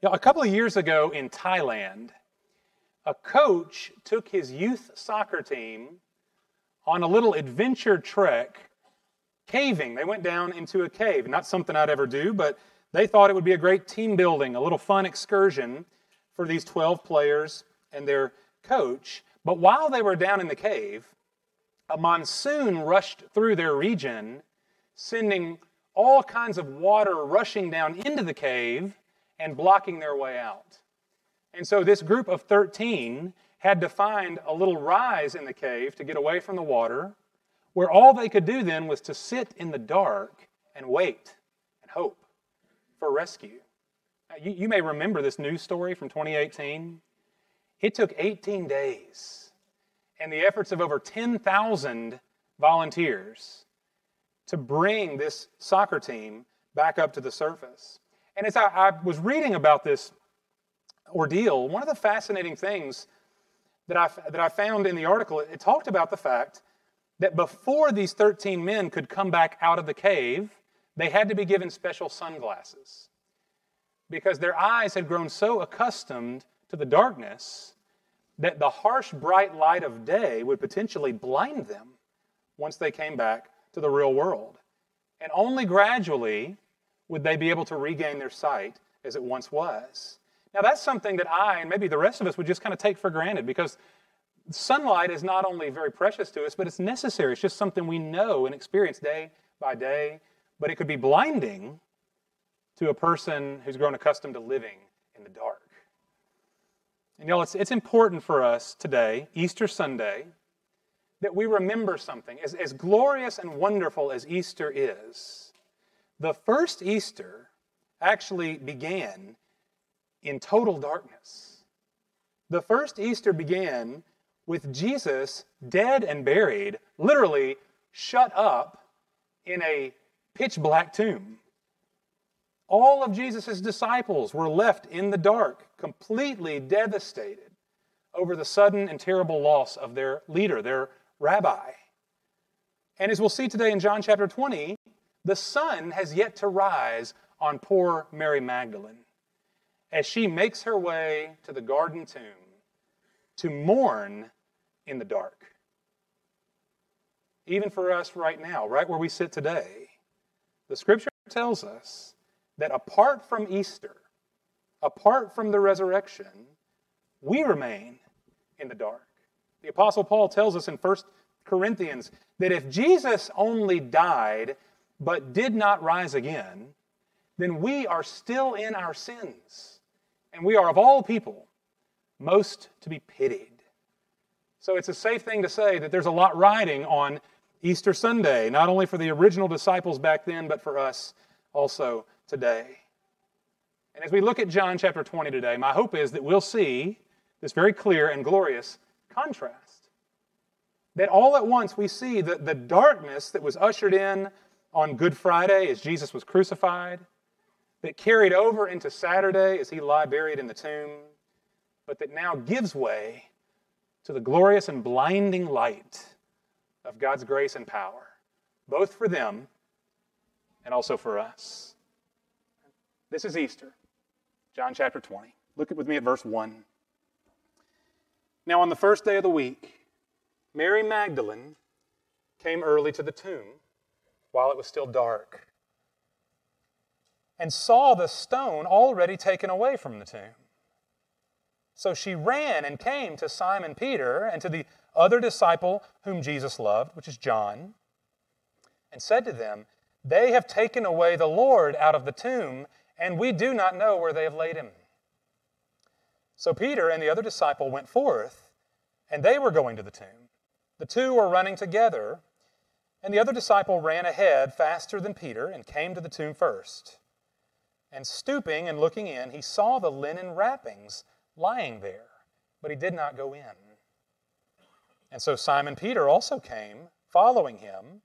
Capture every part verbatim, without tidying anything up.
You know, a couple of years ago in Thailand, a coach took his youth soccer team on a little adventure trek, caving. They went down into a cave. Not something I'd ever do, but they thought it would be a great team building, a little fun excursion for these twelve players and their coach. But while they were down in the cave, a monsoon rushed through their region, sending all kinds of water rushing down into the cave and blocking their way out. And so this group of thirteen had to find a little rise in the cave to get away from the water, where all they could do then was to sit in the dark and wait and hope for rescue. Now, you, you may remember this news story from twenty eighteen. It took eighteen days and the efforts of over ten thousand volunteers to bring this soccer team back up to the surface. And as I, I was reading about this ordeal, one of the fascinating things that I, that I found in the article, it talked about the fact that before these thirteen men could come back out of the cave, they had to be given special sunglasses because their eyes had grown so accustomed to the darkness that the harsh, bright light of day would potentially blind them once they came back to the real world. And only gradually would they be able to regain their sight as it once was. Now, that's something that I and maybe the rest of us would just kind of take for granted, because sunlight is not only very precious to us, but it's necessary. It's just something we know and experience day by day. But it could be blinding to a person who's grown accustomed to living in the dark. And y'all, it's, it's important for us today, Easter Sunday, that we remember something. As, as glorious and wonderful as Easter is, the first Easter actually began in total darkness. The first Easter began with Jesus dead and buried, literally shut up in a pitch-black tomb. All of Jesus' disciples were left in the dark, completely devastated over the sudden and terrible loss of their leader, their rabbi. And as we'll see today in John chapter twenty, the sun has yet to rise on poor Mary Magdalene as she makes her way to the garden tomb to mourn in the dark. Even for us right now, right where we sit today, the Scripture tells us that apart from Easter, apart from the resurrection, we remain in the dark. The Apostle Paul tells us in First Corinthians that if Jesus only died but did not rise again, then we are still in our sins, and we are of all people most to be pitied. So it's a safe thing to say that there's a lot riding on Easter Sunday, not only for the original disciples back then, but for us also today. And as we look at John chapter twenty today, my hope is that we'll see this very clear and glorious contrast. That all at once we see the, the darkness that was ushered in on Good Friday as Jesus was crucified, that carried over into Saturday as he lay buried in the tomb, but that now gives way to the glorious and blinding light of God's grace and power, both for them and also for us. This is Easter, John chapter twenty. Look with me at verse one. Now on the first day of the week, Mary Magdalene came early to the tomb while it was still dark and saw the stone already taken away from the tomb. So she ran and came to Simon Peter and to the other disciple whom Jesus loved, which is John, and said to them, "They have taken away the Lord out of the tomb, and we do not know where they have laid him." So Peter and the other disciple went forth, and they were going to the tomb. The two were running together, and the other disciple ran ahead faster than Peter and came to the tomb first. And stooping and looking in, he saw the linen wrappings lying there, but he did not go in. And so Simon Peter also came, following him,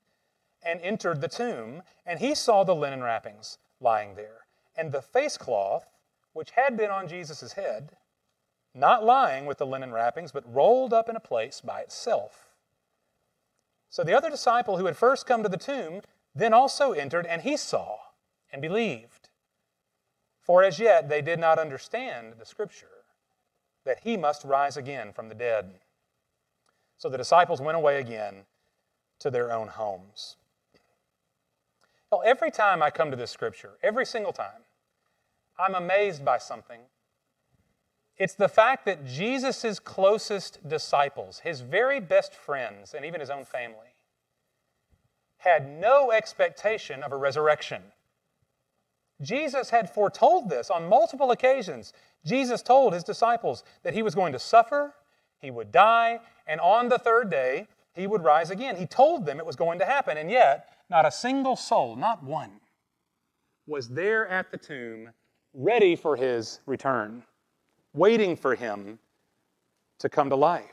and entered the tomb, and he saw the linen wrappings lying there, and the face cloth, which had been on Jesus' head, not lying with the linen wrappings, but rolled up in a place by itself. So the other disciple who had first come to the tomb then also entered, and he saw and believed. For as yet they did not understand the Scripture, that he must rise again from the dead. So the disciples went away again to their own homes. Well, every time I come to this Scripture, every single time, I'm amazed by something. It's the fact that Jesus' closest disciples, his very best friends, and even his own family, had no expectation of a resurrection. Jesus had foretold this on multiple occasions. Jesus told his disciples that he was going to suffer, he would die, and on the third day, he would rise again. He told them it was going to happen, and yet, not a single soul, not one, was there at the tomb ready for his return, waiting for him to come to life.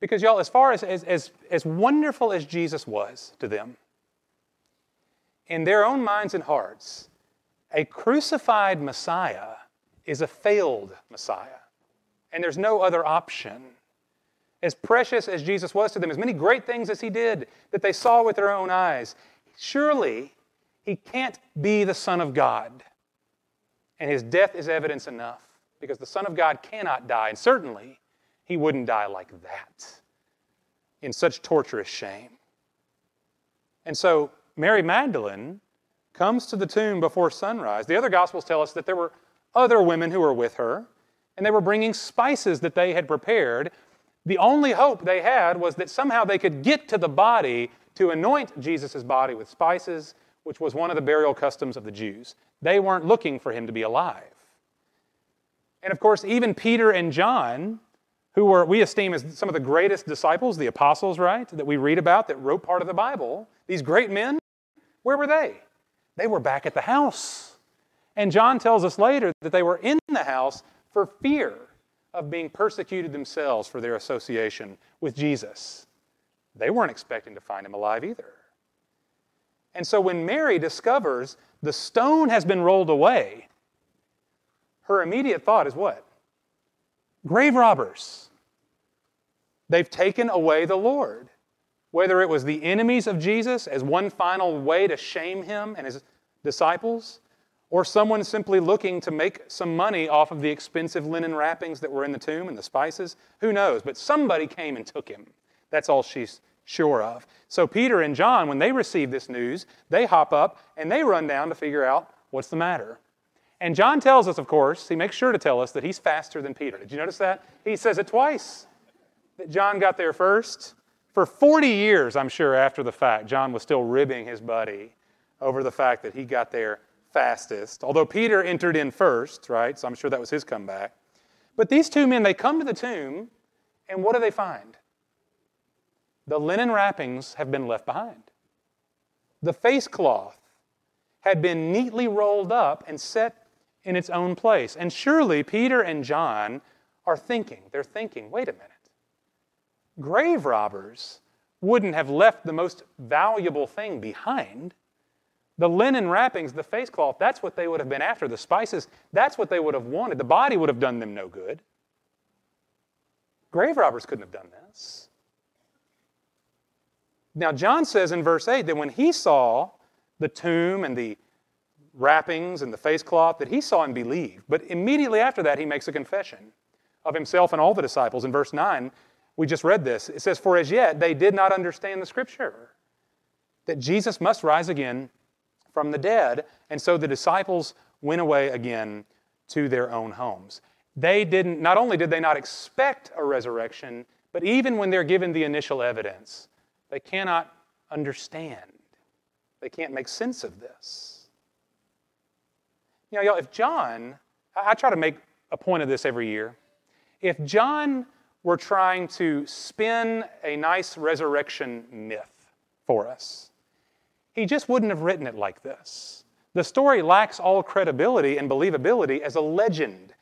Because, y'all, as far as, as, as, as wonderful as Jesus was to them, in their own minds and hearts, a crucified Messiah is a failed Messiah. And there's no other option. As precious as Jesus was to them, as many great things as he did that they saw with their own eyes, surely he can't be the Son of God. And his death is evidence enough, because the Son of God cannot die, and certainly he wouldn't die like that, in such torturous shame. And so Mary Magdalene comes to the tomb before sunrise. The other Gospels tell us that there were other women who were with her, and they were bringing spices that they had prepared. The only hope they had was that somehow they could get to the body to anoint Jesus' body with spices, which was one of the burial customs of the Jews. They weren't looking for him to be alive. And of course, even Peter and John, who were we esteem as some of the greatest disciples, the apostles, right, that we read about, that wrote part of the Bible, these great men, where were they? They were back at the house. And John tells us later that they were in the house for fear of being persecuted themselves for their association with Jesus. They weren't expecting to find him alive either. And so when Mary discovers the stone has been rolled away, her immediate thought is what? Grave robbers. They've taken away the Lord. Whether it was the enemies of Jesus as one final way to shame him and his disciples, or someone simply looking to make some money off of the expensive linen wrappings that were in the tomb and the spices, who knows? But somebody came and took him. That's all she's sure of. So Peter and John, when they receive this news, they hop up and they run down to figure out what's the matter. And John tells us, of course, he makes sure to tell us that he's faster than Peter. Did you notice that? He says it twice, that John got there first. For forty years, I'm sure, after the fact, John was still ribbing his buddy over the fact that he got there fastest. Although Peter entered in first, right? So I'm sure that was his comeback. But these two men, they come to the tomb, and what do they find? The linen wrappings have been left behind. The face cloth had been neatly rolled up and set in its own place. And surely Peter and John are thinking, they're thinking, wait a minute. Grave robbers wouldn't have left the most valuable thing behind. The linen wrappings, the face cloth, that's what they would have been after. The spices, that's what they would have wanted. The body would have done them no good. Grave robbers couldn't have done this. Now, John says in verse eight that when he saw the tomb and the wrappings and the face cloth, that he saw and believed. But immediately after that, he makes a confession of himself and all the disciples. In verse nine, we just read this. It says, "For as yet they did not understand the Scripture, that Jesus must rise again from the dead, and so the disciples went away again to their own homes." They didn't, not only did they not expect a resurrection, but even when they're given the initial evidence, they cannot understand. They can't make sense of this. You know, y'all, if John, I, I try to make a point of this every year. If John were trying to spin a nice resurrection myth for us, he just wouldn't have written it like this. The story lacks all credibility and believability as a legend.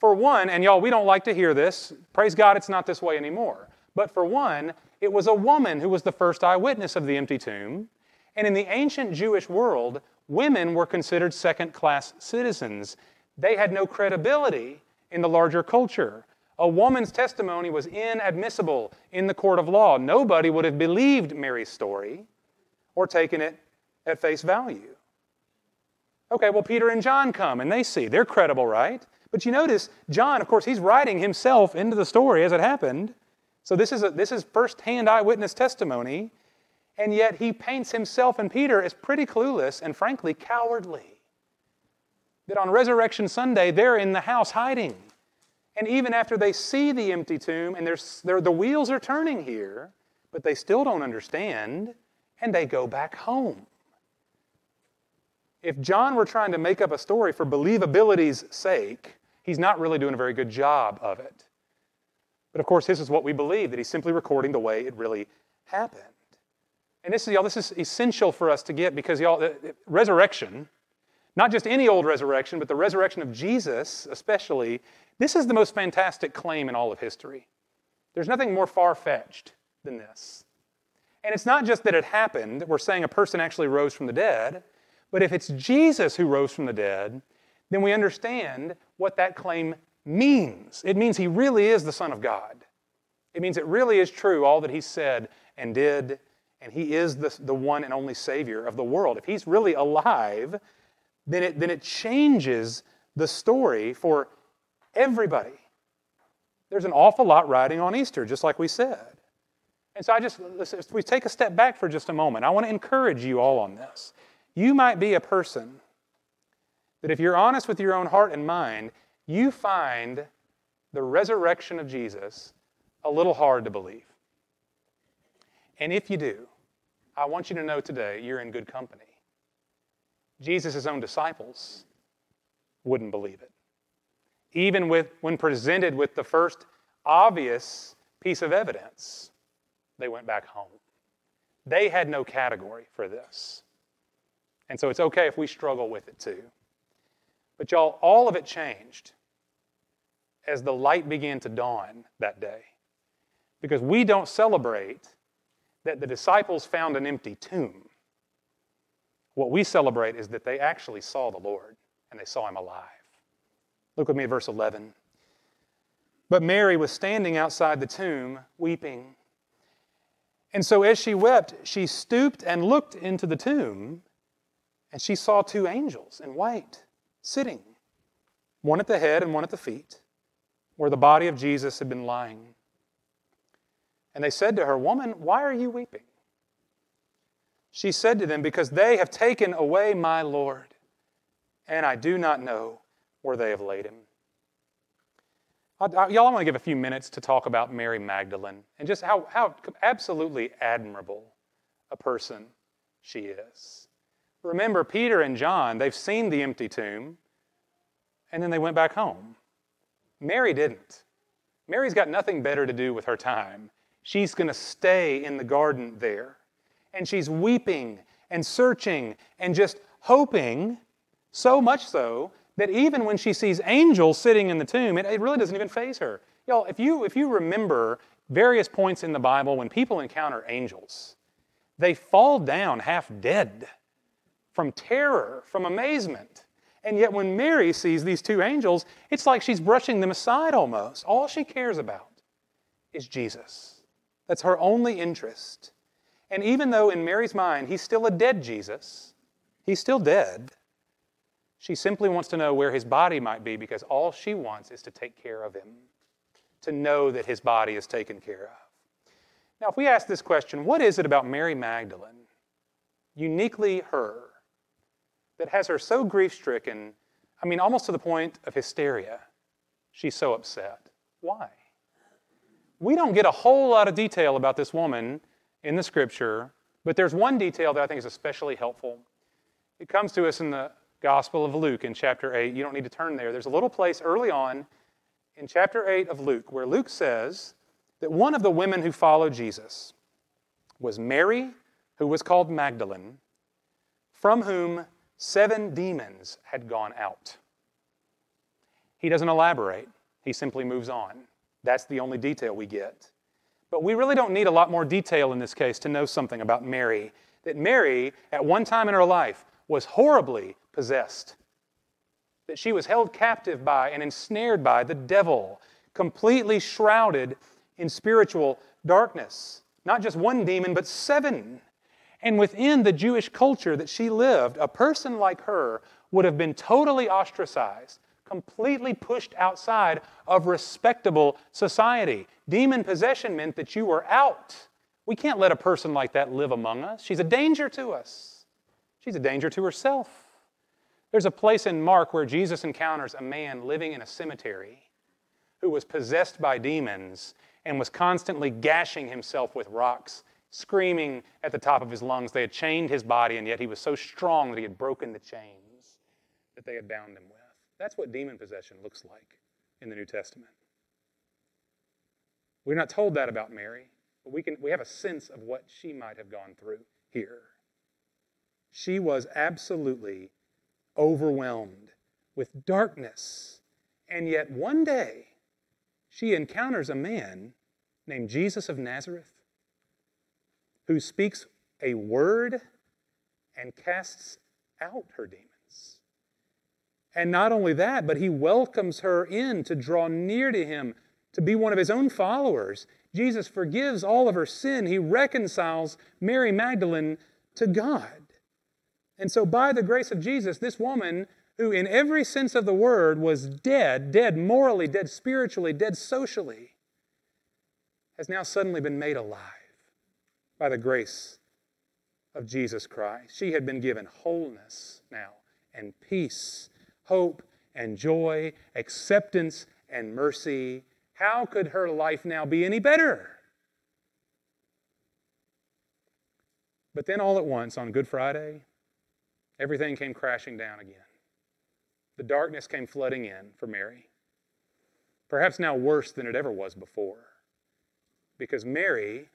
For one, and y'all, we don't like to hear this. Praise God, it's not this way anymore. But for one, it was a woman who was the first eyewitness of the empty tomb. And in the ancient Jewish world, women were considered second-class citizens. They had no credibility in the larger culture. A woman's testimony was inadmissible in the court of law. Nobody would have believed Mary's story or taken it at face value. Okay, well, Peter and John come, and they see. They're credible, right? But you notice, John, of course, he's writing himself into the story as it happened. So this is a, this is first-hand eyewitness testimony, and yet he paints himself and Peter as pretty clueless and, frankly, cowardly. That on Resurrection Sunday, they're in the house hiding. And even after they see the empty tomb, and they're, they're, the wheels are turning here, but they still don't understand, and they go back home. If John were trying to make up a story for believability's sake, he's not really doing a very good job of it. But of course, this is what we believe, that he's simply recording the way it really happened. And this is, y'all, this is essential for us to get, because y'all, resurrection, not just any old resurrection, but the resurrection of Jesus especially, this is the most fantastic claim in all of history. There's nothing more far-fetched than this. And it's not just that it happened, we're saying a person actually rose from the dead, but if it's Jesus who rose from the dead, then we understand what that claim means. It means he really is the Son of God. It means it really is true, all that he said and did, and he is the, the one and only Savior of the world. If he's really alive, then it, then it changes the story for everybody. There's an awful lot riding on Easter, just like we said. And so I just, if we take a step back for just a moment, I want to encourage you all on this. You might be a person that if you're honest with your own heart and mind, you find the resurrection of Jesus a little hard to believe. And if you do, I want you to know today you're in good company. Jesus' own disciples wouldn't believe it. Even with, when presented with the first obvious piece of evidence, they went back home. They had no category for this. And so it's okay if we struggle with it too. But y'all, all of it changed as the light began to dawn that day. Because we don't celebrate that the disciples found an empty tomb. What we celebrate is that they actually saw the Lord, and they saw him alive. Look with me at verse eleven. But Mary was standing outside the tomb, weeping. And so as she wept, she stooped and looked into the tomb, and she saw two angels in white, sitting, one at the head and one at the feet, where the body of Jesus had been lying. And they said to her, "Woman, why are you weeping?" She said to them, "Because they have taken away my Lord, and I do not know where they have laid him." I, I, y'all, I want to give a few minutes to talk about Mary Magdalene and just how, how absolutely admirable a person she is. Remember, Peter and John, they've seen the empty tomb, and then they went back home. Mary didn't. Mary's got nothing better to do with her time. She's going to stay in the garden there. And she's weeping and searching and just hoping, so much so that even when she sees angels sitting in the tomb, it, it really doesn't even faze her. Y'all, if you, if you remember various points in the Bible when people encounter angels, they fall down half dead from terror, from amazement. And yet when Mary sees these two angels, it's like she's brushing them aside almost. All she cares about is Jesus. That's her only interest. And even though in Mary's mind he's still a dead Jesus, he's still dead, she simply wants to know where his body might be, because all she wants is to take care of him, to know that his body is taken care of. Now, if we ask this question, what is it about Mary Magdalene, uniquely her, that has her so grief-stricken, I mean, almost to the point of hysteria? She's so upset. Why? We don't get a whole lot of detail about this woman in the Scripture, but there's one detail that I think is especially helpful. It comes to us in the Gospel of Luke in chapter eight. You don't need to turn there. There's a little place early on in chapter eight of Luke where Luke says that one of the women who followed Jesus was Mary, who was called Magdalene, from whom seven demons had gone out. He doesn't elaborate. He simply moves on. That's the only detail we get. But we really don't need a lot more detail in this case to know something about Mary. That Mary, at one time in her life, was horribly possessed. That she was held captive by and ensnared by the devil, completely shrouded in spiritual darkness. Not just one demon, but seven. And within the Jewish culture that she lived, a person like her would have been totally ostracized, completely pushed outside of respectable society. Demon possession meant that you were out. We can't let a person like that live among us. She's a danger to us. She's a danger to herself. There's a place in Mark where Jesus encounters a man living in a cemetery who was possessed by demons and was constantly gashing himself with rocks, screaming at the top of his lungs. They had chained his body, and yet he was so strong that he had broken the chains that they had bound him with. That's what demon possession looks like in the New Testament. We're not told that about Mary, but we can we have a sense of what she might have gone through here. She was absolutely overwhelmed with darkness, and yet one day she encounters a man named Jesus of Nazareth who speaks a word and casts out her demons. And not only that, but he welcomes her in to draw near to him, to be one of his own followers. Jesus forgives all of her sin. He reconciles Mary Magdalene to God. And so by the grace of Jesus, this woman, who in every sense of the word was dead, dead morally, dead spiritually, dead socially, has now suddenly been made alive by the grace of Jesus Christ. She had been given wholeness now, and peace, hope and joy, acceptance and mercy. How could her life now be any better? But then all at once, on Good Friday, everything came crashing down again. The darkness came flooding in for Mary, perhaps now worse than it ever was before, because Mary,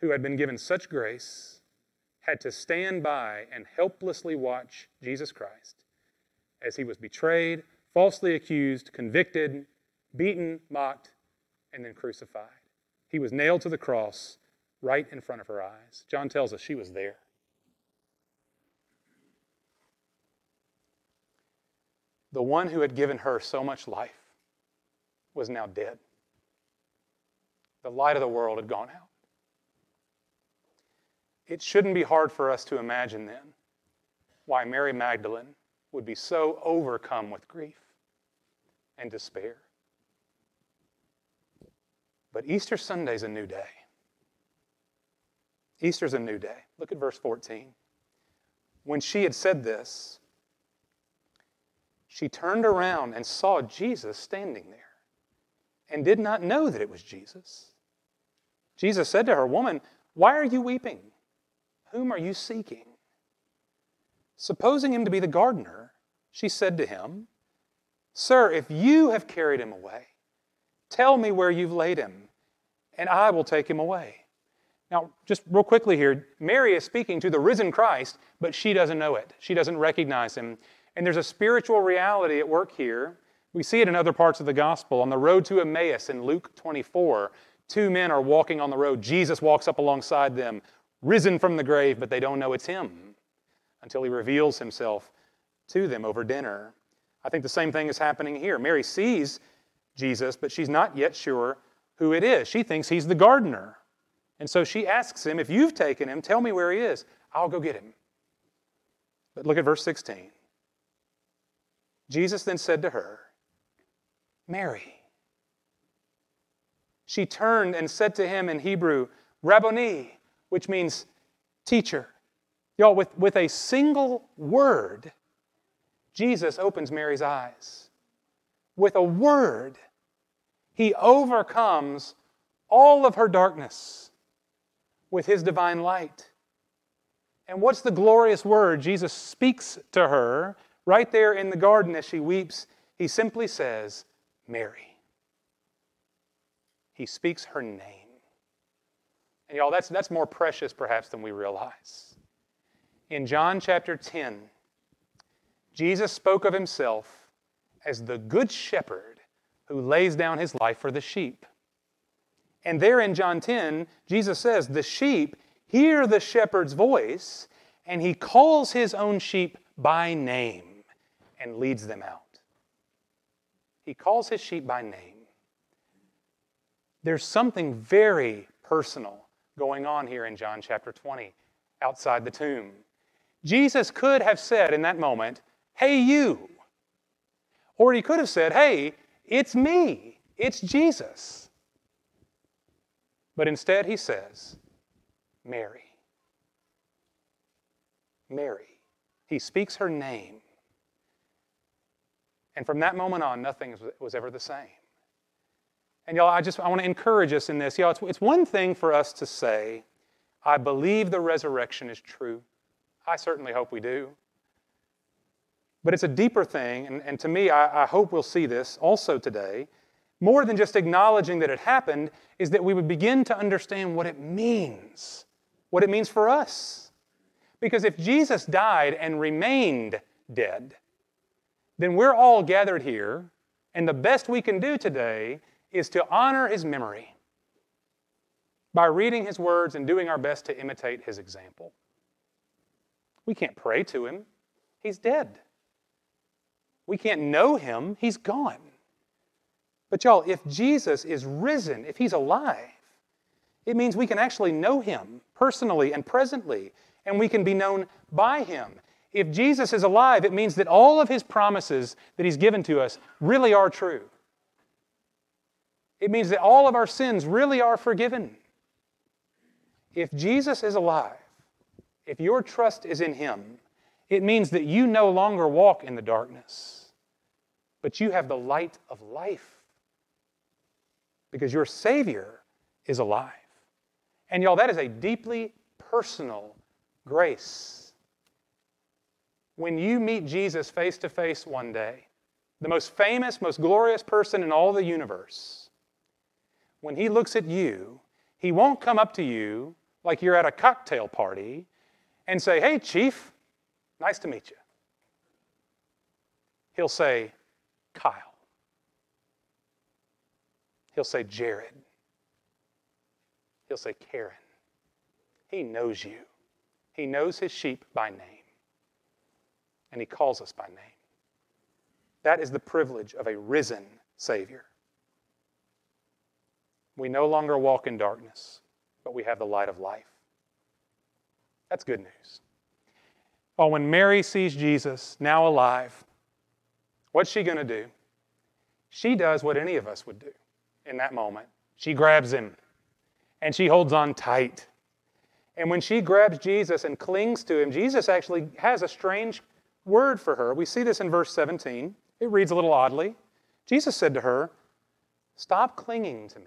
who had been given such grace, had to stand by and helplessly watch Jesus Christ as he was betrayed, falsely accused, convicted, beaten, mocked, and then crucified. He was nailed to the cross right in front of her eyes. John tells us she was there. The one who had given her so much life was now dead. The light of the world had gone out. It shouldn't be hard for us to imagine then why Mary Magdalene would be so overcome with grief and despair. But Easter Sunday's a new day. Easter's a new day. Look at verse fourteen. When she had said this, she turned around and saw Jesus standing there and did not know that it was Jesus. Jesus said to her, "Woman, why are you weeping? Whom are you seeking?" Supposing him to be the gardener, she said to him, "Sir, if you have carried him away, tell me where you've laid him, and I will take him away." Now, just real quickly here, Mary is speaking to the risen Christ, but she doesn't know it. She doesn't recognize him. And there's a spiritual reality at work here. We see it in other parts of the gospel. On the road to Emmaus in Luke twenty-four, two men are walking on the road. Jesus walks up alongside them, risen from the grave, but they don't know it's him, until he reveals himself to them over dinner. I think the same thing is happening here. Mary sees Jesus, but she's not yet sure who it is. She thinks he's the gardener. And so she asks him, "If you've taken him, tell me where he is. I'll go get him." But look at verse sixteen. Jesus then said to her, "Mary." She turned and said to him in Hebrew, "Rabboni," which means teacher. Y'all, with, with a single word, Jesus opens Mary's eyes. With a word, he overcomes all of her darkness with his divine light. And what's the glorious word Jesus speaks to her right there in the garden as she weeps? He simply says, "Mary." He speaks her name. And y'all, that's, that's more precious perhaps than we realize. In John chapter ten, Jesus spoke of himself as the good shepherd who lays down his life for the sheep. And there in John ten, Jesus says, "The sheep hear the shepherd's voice, and he calls his own sheep by name and leads them out." He calls his sheep by name. There's something very personal going on here in John chapter twenty, outside the tomb. Jesus could have said in that moment, hey, you. Or he could have said, hey, it's me. It's Jesus. But instead he says, Mary. Mary. He speaks her name. And from that moment on, nothing was ever the same. And y'all, I just I want to encourage us in this. Y'all, it's, it's one thing for us to say, I believe the resurrection is true. I certainly hope we do. But it's a deeper thing, and, and to me, I, I hope we'll see this also today. More than just acknowledging that it happened is that we would begin to understand what it means, what it means for us. Because if Jesus died and remained dead, then we're all gathered here, and the best we can do today is to honor his memory by reading his words and doing our best to imitate his example. We can't pray to him. He's dead. We can't know him. He's gone. But y'all, if Jesus is risen, if he's alive, it means we can actually know him personally and presently, and we can be known by him. If Jesus is alive, it means that all of his promises that he's given to us really are true. It means that all of our sins really are forgiven. If Jesus is alive, if your trust is in him, it means that you no longer walk in the darkness, but you have the light of life because your Savior is alive. And y'all, that is a deeply personal grace. When you meet Jesus face to face one day, the most famous, most glorious person in all the universe, when he looks at you, he won't come up to you like you're at a cocktail party and say, hey, Chief, nice to meet you. He'll say, Kyle. He'll say, Jared. He'll say, Karen. He knows you. He knows his sheep by name. And he calls us by name. That is the privilege of a risen Savior. We no longer walk in darkness, but we have the light of life. That's good news. Oh, when Mary sees Jesus, now alive, what's she going to do? She does what any of us would do in that moment. She grabs him, and she holds on tight. And when she grabs Jesus and clings to him, Jesus actually has a strange word for her. We see this in verse seventeen. It reads a little oddly. Jesus said to her, stop clinging to me,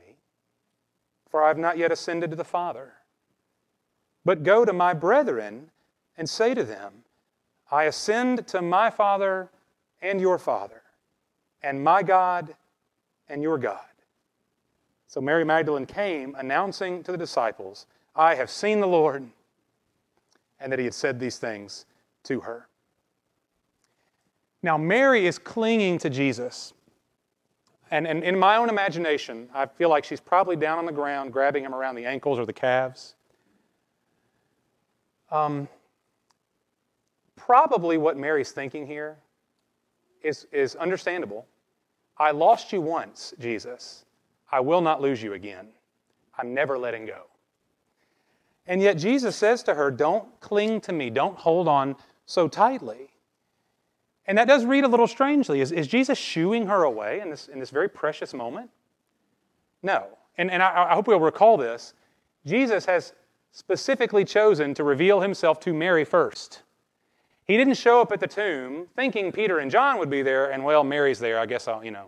for I have not yet ascended to the Father. But go to my brethren and say to them, I ascend to my Father and your Father, and my God and your God. So Mary Magdalene came announcing to the disciples, I have seen the Lord, and that he had said these things to her. Now, Mary is clinging to Jesus. And, and in my own imagination, I feel like she's probably down on the ground, grabbing him around the ankles or the calves. Um, probably what Mary's thinking here is, is understandable. I lost you once, Jesus. I will not lose you again. I'm never letting go. And yet Jesus says to her, don't cling to me. Don't hold on so tightly. And that does read a little strangely. Is, is Jesus shooing her away in this, in this very precious moment? No. And, and I, I hope we'll recall this. Jesus has specifically chosen to reveal himself to Mary first. He didn't show up at the tomb thinking Peter and John would be there and, well, Mary's there. I guess I'll, you know,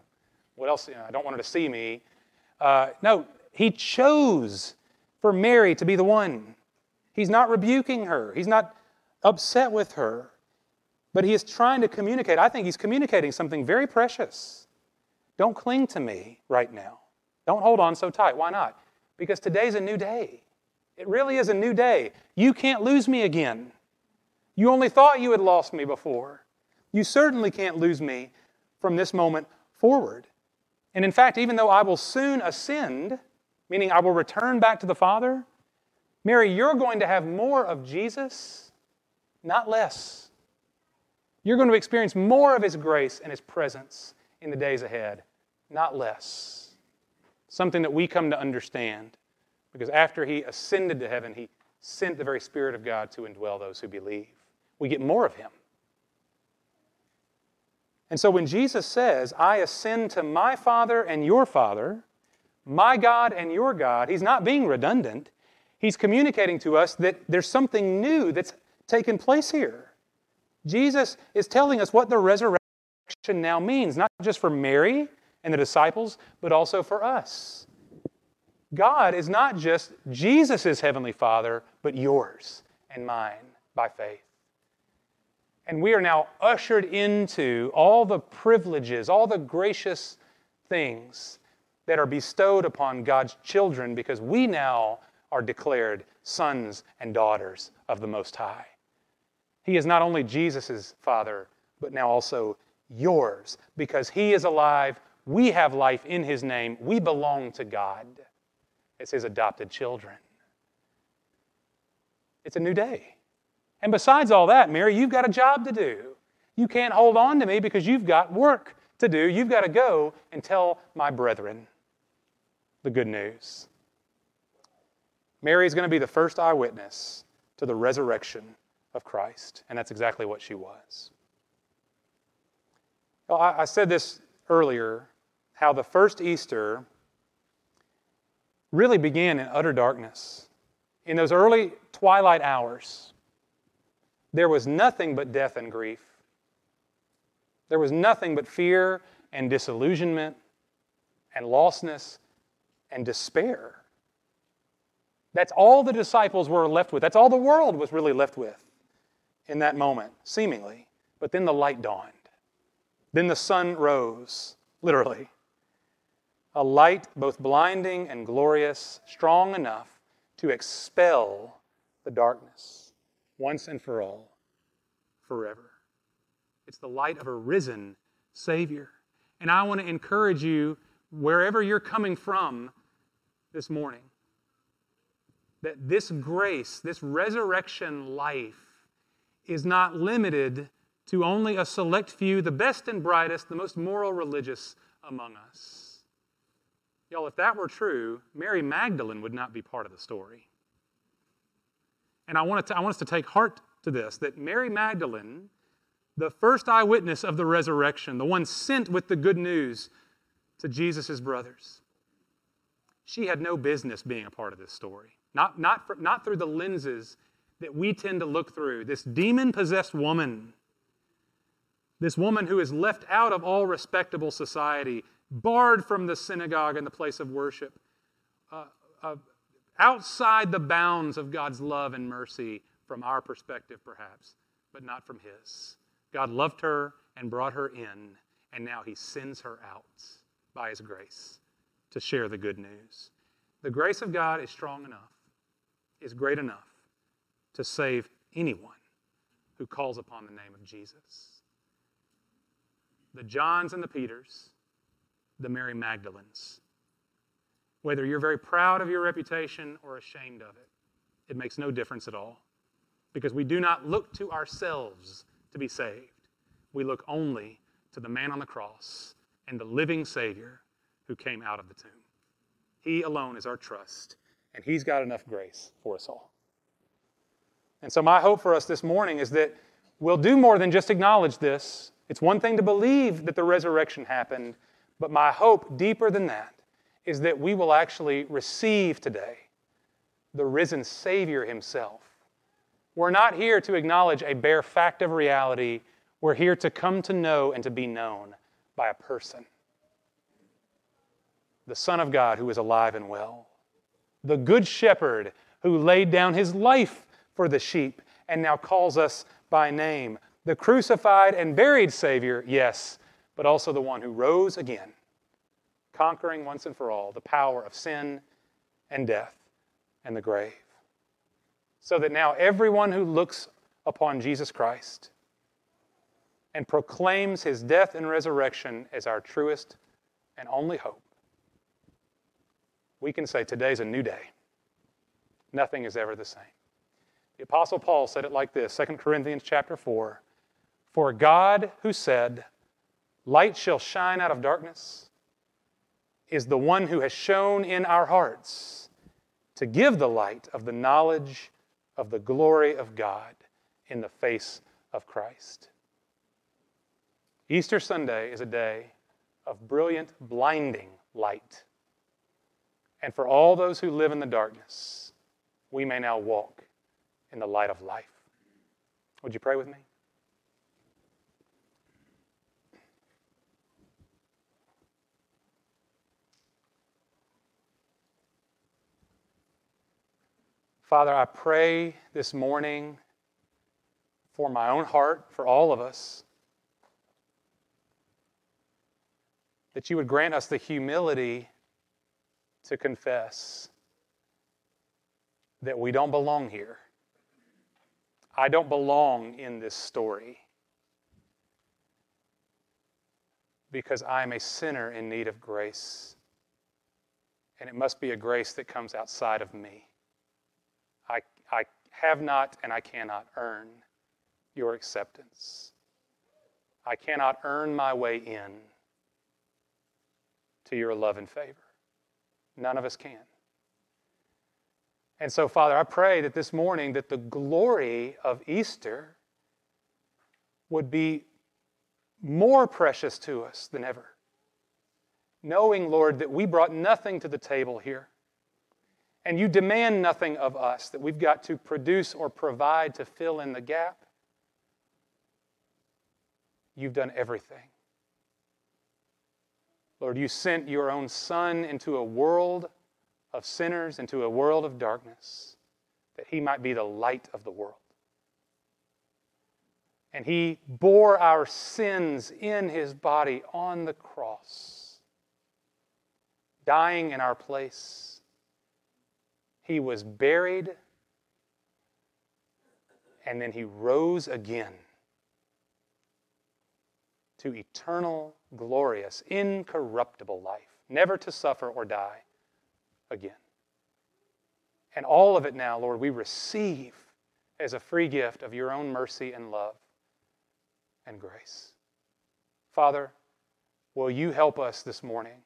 what else? You know, I don't want her to see me. Uh, no, he chose for Mary to be the one. He's not rebuking her. He's not upset with her. But he is trying to communicate. I think he's communicating something very precious. Don't cling to me right now. Don't hold on so tight. Why not? Because today's a new day. It really is a new day. You can't lose me again. You only thought you had lost me before. You certainly can't lose me from this moment forward. And in fact, even though I will soon ascend, meaning I will return back to the Father, Mary, you're going to have more of Jesus, not less. You're going to experience more of his grace and his presence in the days ahead, not less. Something that we come to understand, because after he ascended to heaven, he sent the very Spirit of God to indwell those who believe. We get more of him. And so when Jesus says, I ascend to my Father and your Father, my God and your God, he's not being redundant. He's communicating to us that there's something new that's taken place here. Jesus is telling us what the resurrection now means, not just for Mary and the disciples, but also for us. God is not just Jesus' heavenly Father, but yours and mine by faith. And we are now ushered into all the privileges, all the gracious things that are bestowed upon God's children, because we now are declared sons and daughters of the Most High. He is not only Jesus' Father, but now also yours. Because He is alive, we have life in His name, we belong to God as His adopted children. It's a new day. And besides all that, Mary, you've got a job to do. You can't hold on to me because you've got work to do. You've got to go and tell my brethren the good news. Mary is going to be the first eyewitness to the resurrection of Christ, and that's exactly what she was. Well, I, I said this earlier, how the first Easter really began in utter darkness. In those early twilight hours, there was nothing but death and grief. There was nothing but fear and disillusionment and lostness and despair. That's all the disciples were left with. That's all the world was really left with in that moment, seemingly. But then the light dawned. Then the sun rose, literally. A light both blinding and glorious, strong enough to expel the darkness once and for all, forever. It's the light of a risen Savior. And I want to encourage you, wherever you're coming from this morning, that this grace, this resurrection life, is not limited to only a select few, the best and brightest, the most moral religious among us. Y'all, if that were true, Mary Magdalene would not be part of the story. And I want, to, I want us to take heart to this, that Mary Magdalene, the first eyewitness of the resurrection, the one sent with the good news to Jesus' brothers, she had no business being a part of this story. Not, not, for, not through the lenses that we tend to look through. This demon-possessed woman, this woman who is left out of all respectable society, barred from the synagogue and the place of worship, uh, uh, outside the bounds of God's love and mercy from our perspective, perhaps, but not from His. God loved her and brought her in, and now He sends her out by His grace to share the good news. The grace of God is strong enough, is great enough to save anyone who calls upon the name of Jesus. The Johns and the Peters, the Mary Magdalenes. Whether you're very proud of your reputation or ashamed of it, it makes no difference at all, because we do not look to ourselves to be saved. We look only to the man on the cross and the living Savior who came out of the tomb. He alone is our trust, and He's got enough grace for us all. And so my hope for us this morning is that we'll do more than just acknowledge this. It's one thing to believe that the resurrection happened, but my hope, deeper than that, is that we will actually receive today the risen Savior Himself. We're not here to acknowledge a bare fact of reality. We're here to come to know and to be known by a person. The Son of God who is alive and well. The Good Shepherd who laid down His life for the sheep and now calls us by name. The crucified and buried Savior, yes, but also the one who rose again, conquering once and for all the power of sin and death and the grave. So that now everyone who looks upon Jesus Christ and proclaims His death and resurrection as our truest and only hope, we can say today's a new day. Nothing is ever the same. The Apostle Paul said it like this, Second Corinthians chapter four, "For God who said, 'Light shall shine out of darkness,' is the one who has shone in our hearts to give the light of the knowledge of the glory of God in the face of Christ." Easter Sunday is a day of brilliant, blinding light. And for all those who live in the darkness, we may now walk in the light of life. Would you pray with me? Father, I pray this morning for my own heart, for all of us, that you would grant us the humility to confess that we don't belong here. I don't belong in this story because I am a sinner in need of grace, and it must be a grace that comes outside of me. I, I have not and I cannot earn your acceptance. I cannot earn my way in to your love and favor. None of us can. And so, Father, I pray that this morning that the glory of Easter would be more precious to us than ever, knowing, Lord, that we brought nothing to the table here, and you demand nothing of us, that we've got to produce or provide to fill in the gap. You've done everything. Lord, you sent your own Son into a world of sinners, into a world of darkness, that he might be the light of the world. And he bore our sins in his body on the cross, dying in our place. He was buried, and then he rose again to eternal, glorious, incorruptible life, never to suffer or die again. And all of it now, Lord, we receive as a free gift of your own mercy and love and grace. Father, will you help us this morning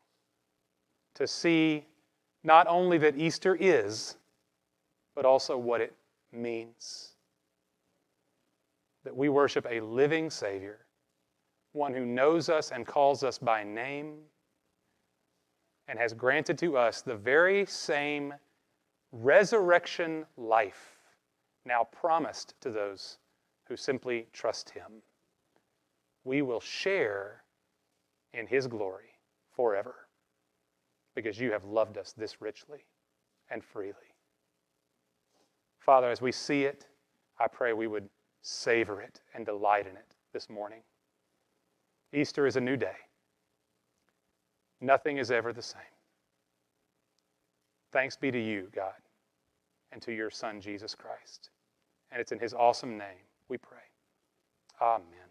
to see not only that Easter is, but also what it means. That we worship a living Savior, one who knows us and calls us by name, and has granted to us the very same resurrection life now promised to those who simply trust him. We will share in his glory forever because you have loved us this richly and freely. Father, as we see it, I pray we would savor it and delight in it this morning. Easter is a new day. Nothing is ever the same. Thanks be to you, God, and to your Son, Jesus Christ. And it's in his awesome name we pray. Amen.